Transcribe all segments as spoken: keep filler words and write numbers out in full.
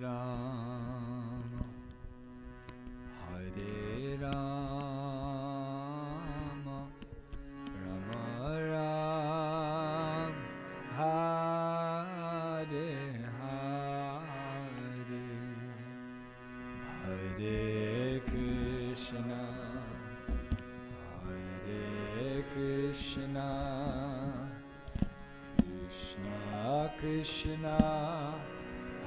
Rama, Hare Rama, Rama Rama, Hare Hare, Hare Krishna, Krishna, Krishna, Krishna,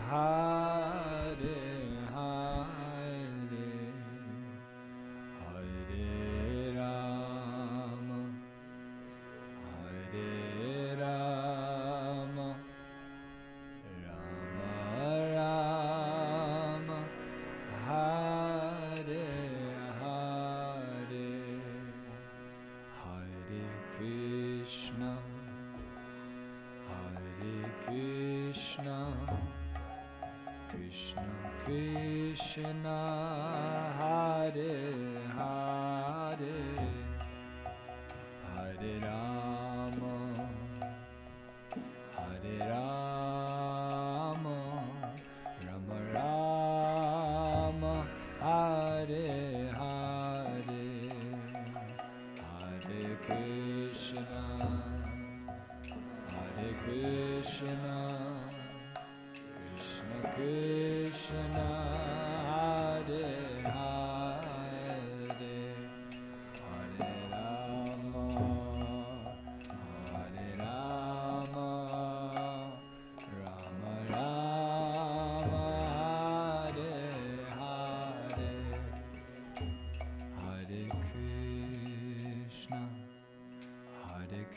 Hare Hare, Hare Rama, Hare Rama, Rama Rama, Hare. Krishna, Hare Krishna, Krishna Krishna, Hare Hare, Hare Rama, Hare Rama, Rama Rama, Hare Hare, Hare Krishna. Hare Krishna,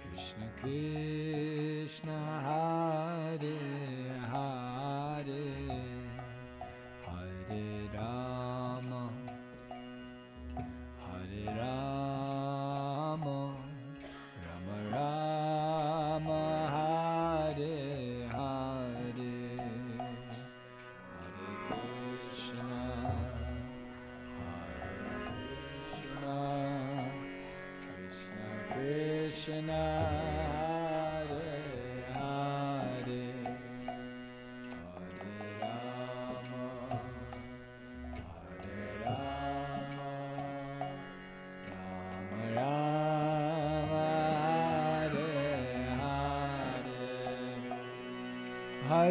Krishna Krishna, Hare Hare, Hare Rama, Hare Rama, Rama Rama, Hare Hare, Hare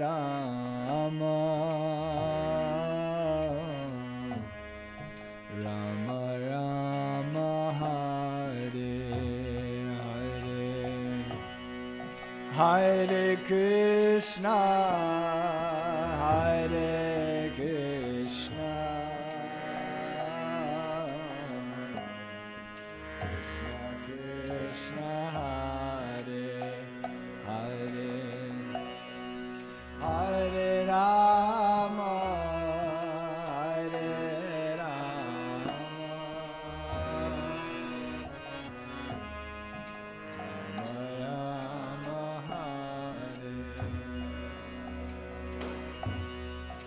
Hare Rama, Rama Rama, Hare Hare, Hare Krishna, Krishna Krishna, Hare Hare, Hare Rama, Hare Rama, Rama Rama,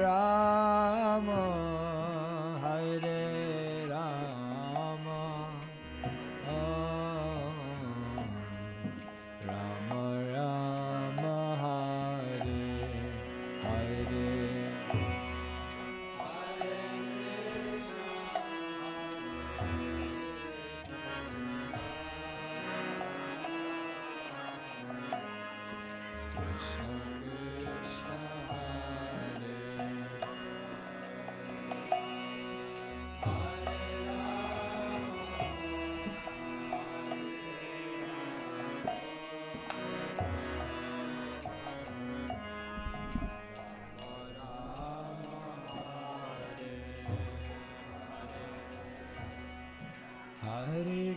Rama, Hare Rama, Rama Rama, Hare Hare, Krishna Krishna, Hare Hare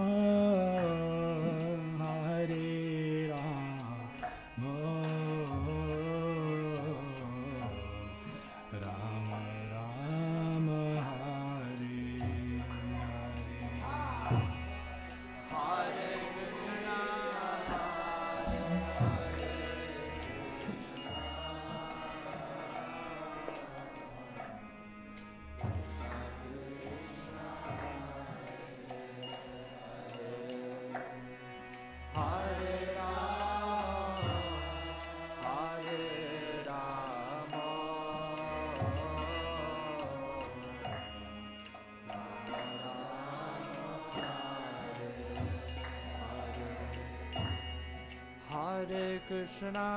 Hare Krishna,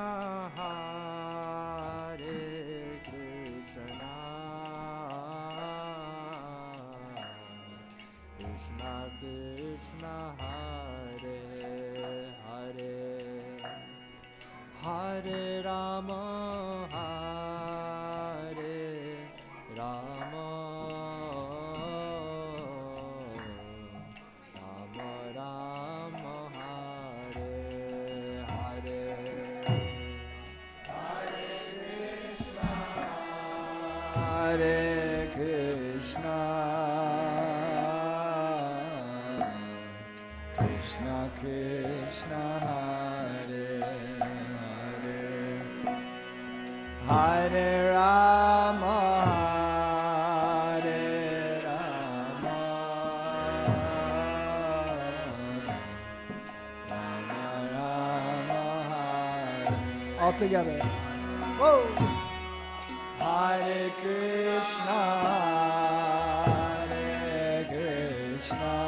Hare Krishna, Krishna Krishna, Hare Hare, Hare Rama, Hare Rama. Hare Krishna, Krishna Krishna, Hare Hare, Hare Rama. All together. Whoa. Hare Krishna, Hare Krishna,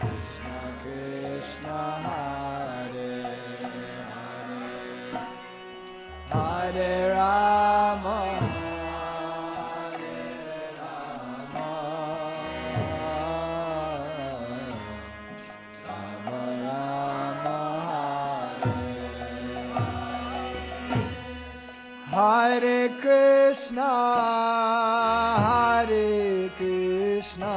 Krishna Krishna, Hare Hare, Hare Rama. Hare Krishna, Hare Krishna,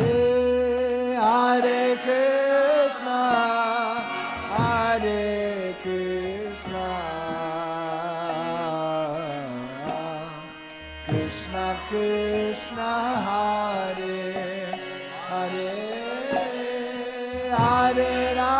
Hare Krishna, Hare Krishna, Krishna Krishna, Hare Hare, Hare Rama.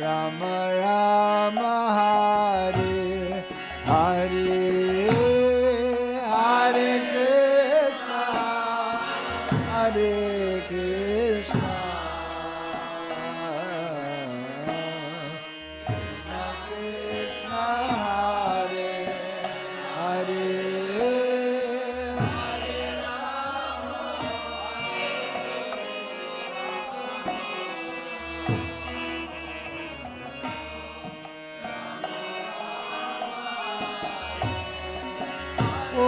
Rama Rama, Hare Hare. Hare Krishna, Hare Krishna, Krishna Krishna, Hare Hare, Hare Rama, Hare Rama. Oh.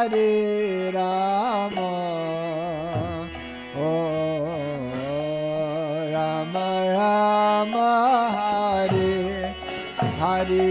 Hare Rama Oh Rama Rama Hare Hare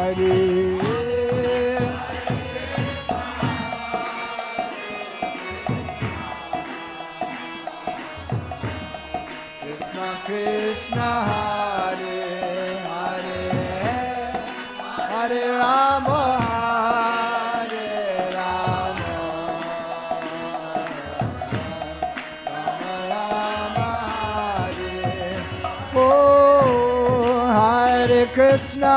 Hare Hare. Krishna Hare Hare Hare Rama Hare Rama Rama Rama Hare Oh Hare Krishna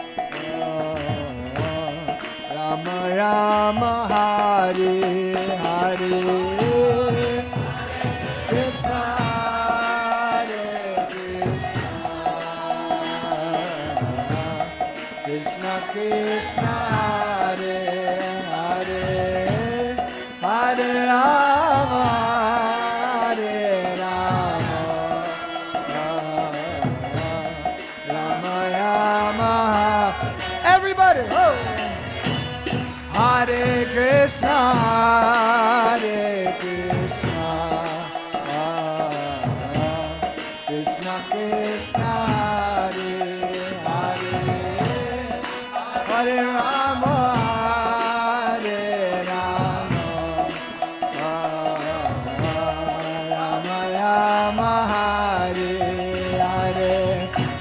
Rama Rama, Hare Hare, Krishna, Hare Krishna, Krishna Krishna, Hare Hare, Hare Rama. Hare Krishna, Hare Krishna, Krishna Krishna, Hare Hare, Hare Rama, Hare Rama, Rama Rama, Hare Hare,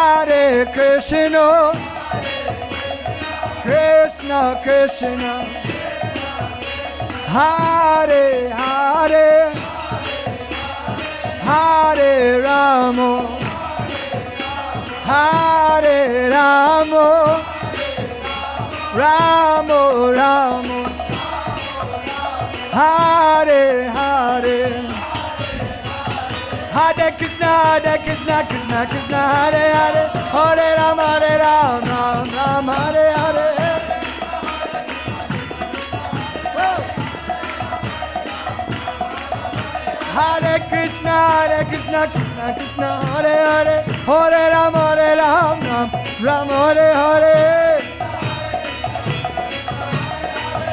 Hare Krishna, Krishna Krishna, Hare Hare, Hare Rama, Hare Rama, Rama Rama. Hare Krishna, Hare Krishna, Krishna Krishna, Hare Hare, Hare Rama, Hare Rama, Rama Rama, Hare Hare,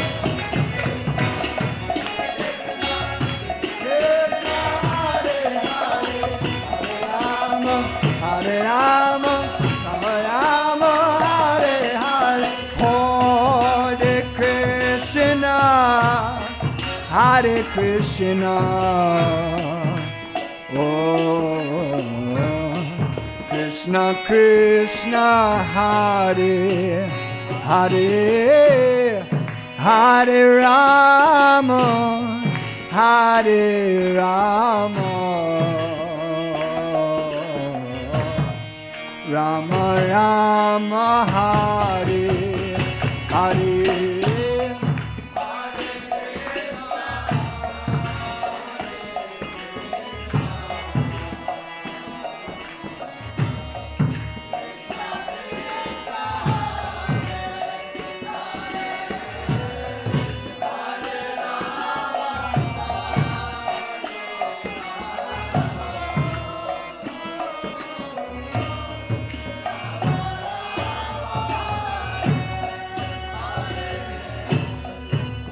Hare Krishna, Hare Krishna, Krishna Krishna, Hare Hare, Hare Rama, Hare Rama, Rama Rama, Hare Hare. Hare Hare Krishna, oh, Krishna Krishna, Hare Hare, Hare Rama, Hare Rama, Rama Rama, Hare Hare.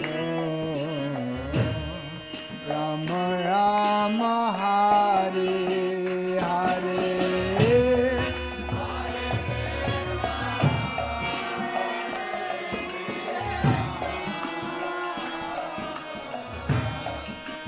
oh, Rama Rama, Hare. Hare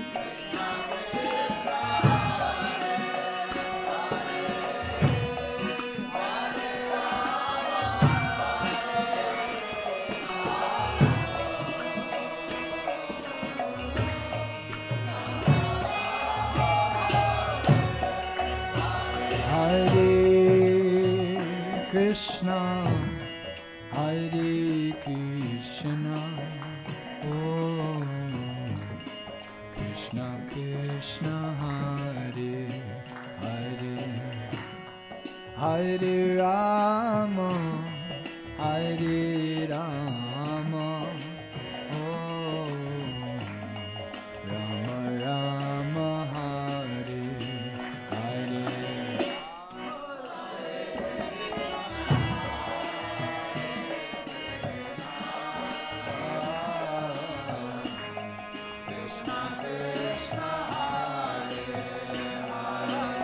Rama, Hare Rama, oh, Rama Rama, Hare Hare. Krishna Krishna,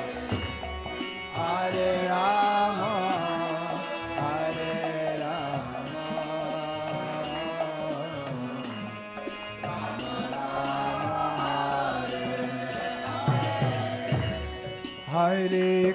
Hare Hare, Hare Rama. Hare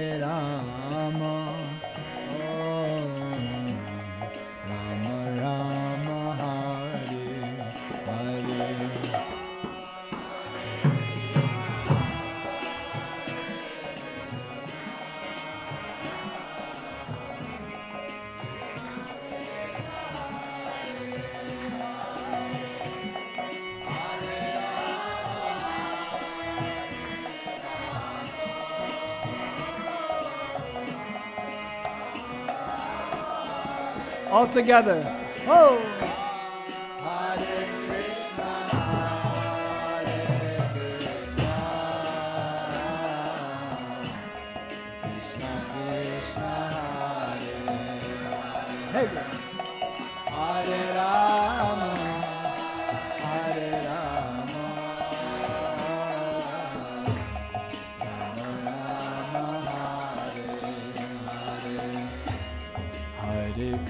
Rama, oh, Rama Rama, Hare Hare. All together. Oh! Hare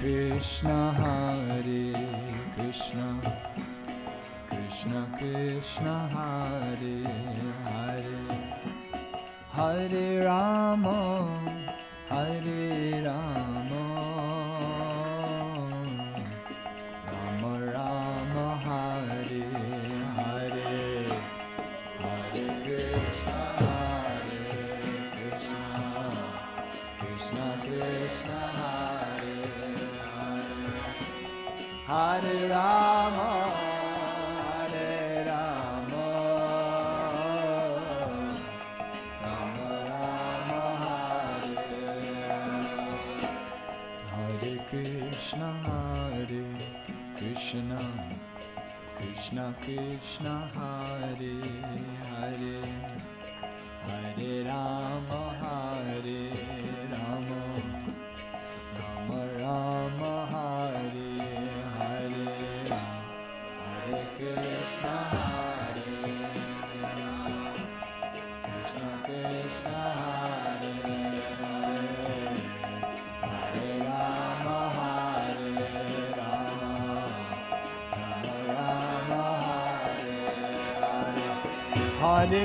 Krishna, Hare Krishna, Krishna Krishna, Hare Hare, Hare Rama, Hare Rama, Rama Rama, Hare Hare, Hare Krishna. Krishna, Hare Krishna, Krishna Krishna, Hare Hare, Hare Rama, Hare Rama, Rama Rama, Hare Hare, Hare Krishna, Hare Krishna, Krishna Krishna, Hare Hare. Hare Rama, Hare Rama, Rama Rama, Hare Krishna Hare Krishna Krishna Krishna Hare Hare Hare Rama Hare Rama Rama Rama Hare Hare Hare Krishna Hare Krishna Krishna Hare Hare Hare Rama Hare Hare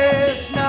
Krishna,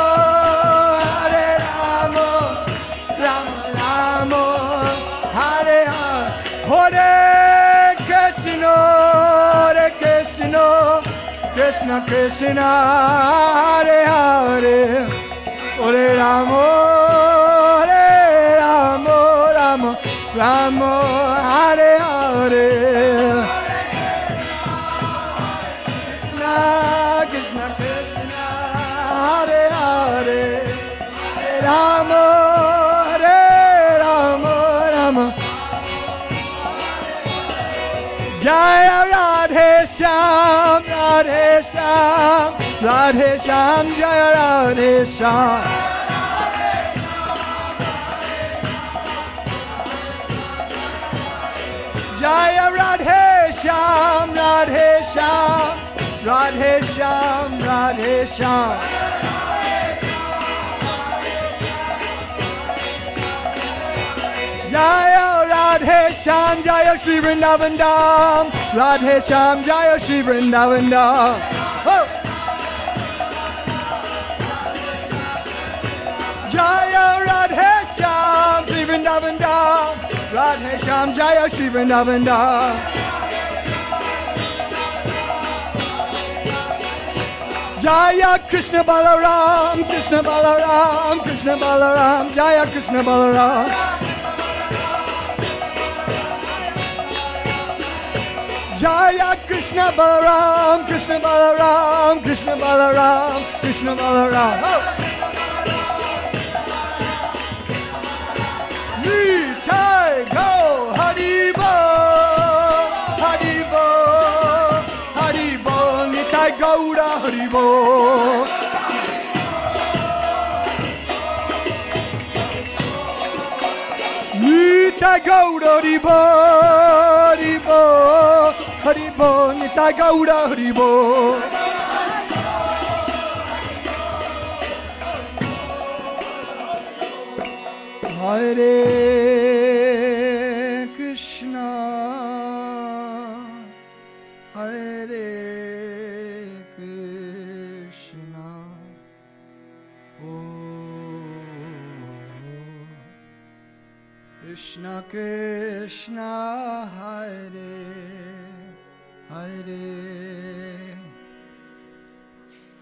Hare Rama, Rama Rama. Hare Rama, Rama Rama, Hare Hare, Hare Krishna, Hare Krishna, Krishna Krishna, Hare Hare, Hare Rama, Hare Rama, Rama Rama, Hare Hare, Hare Krishna, Hare Krishna, Krishna Krishna, Hare Hare, Hare Rama, Hare Rama, Rama Rama, Hare Hare. Hare Krishna, Hare Krishna, Krishna Krishna, Hare Hare, Hare Rama, Hare Rama, Rama Rama, Hare Hare. Krishna Krishna, Hare Hare, Hare Rama, Hare Rama, Rama Rama, Hare Hare. Hare Krishna, Hare Krishna, Krishna Krishna, Hare Hare, Hare Rama, Hare Rama, Rama Rama, Hare Hare. Krishna Krishna, Hare Hare, Hare Rama, Hare Rama, Rama. Jai Ho, Radhe Shyam, Radhe Shyam, Radhe Shyam, Jai Radhe Shyam. Jai Ho, Radhe Shyam, Radhe Shyam. Radhe Shyam, Radhe Shyam. Jai Ho, Radhe Shyam, Jai Ho Shri Vrindavan Dham. Radhe Shyam, Jai Ho Shri Vrindavan Dham. Jai Ho, Radhe Shyam, Shri Vrindavan Dham. Radhe Shyam, Jai Ho Shri Vrindavan Dham. Jaya Krishna Balaram, Krishna Balaram, Krishna Balaram, Jaya Krishna Balaram. Jaya Krishna Balaram, Krishna Balaram, Krishna Balaram, Krishna Balaram. Nitai Gaura, Hadibo, Hadibo, Hadibo, Nitai Gaura, Hadibo. Nitai Gaura, Hadibo, Hadibo, Hadibo, Nitai Gaura, Hadibo. Hare Krishna, Hare Krishna, oh, Krishna Krishna, Hare, Hare,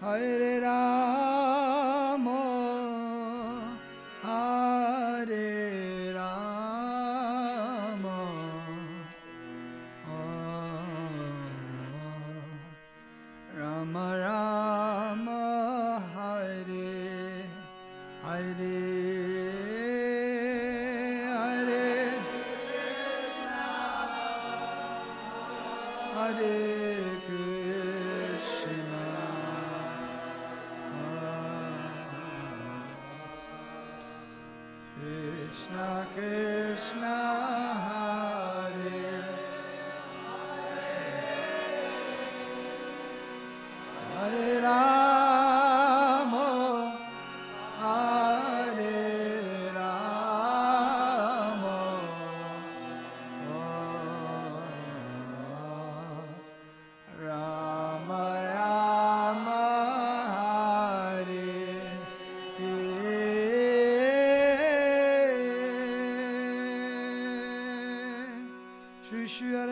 Hare Rama. Hare Rama, Rama, Rama Rama, Hare, Hare, Hare Krishna, Hare Krishna, Krishna, Krishna, Hare, Hare, Hare Rama, Hare Rama, Rama, Rama.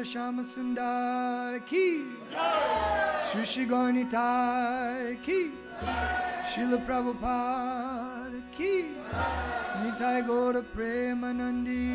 Shama Sundar ki, Shri Shri Gaur Nitai ki, Srila Prabhupada ki, Nitai Gaura Premanandi.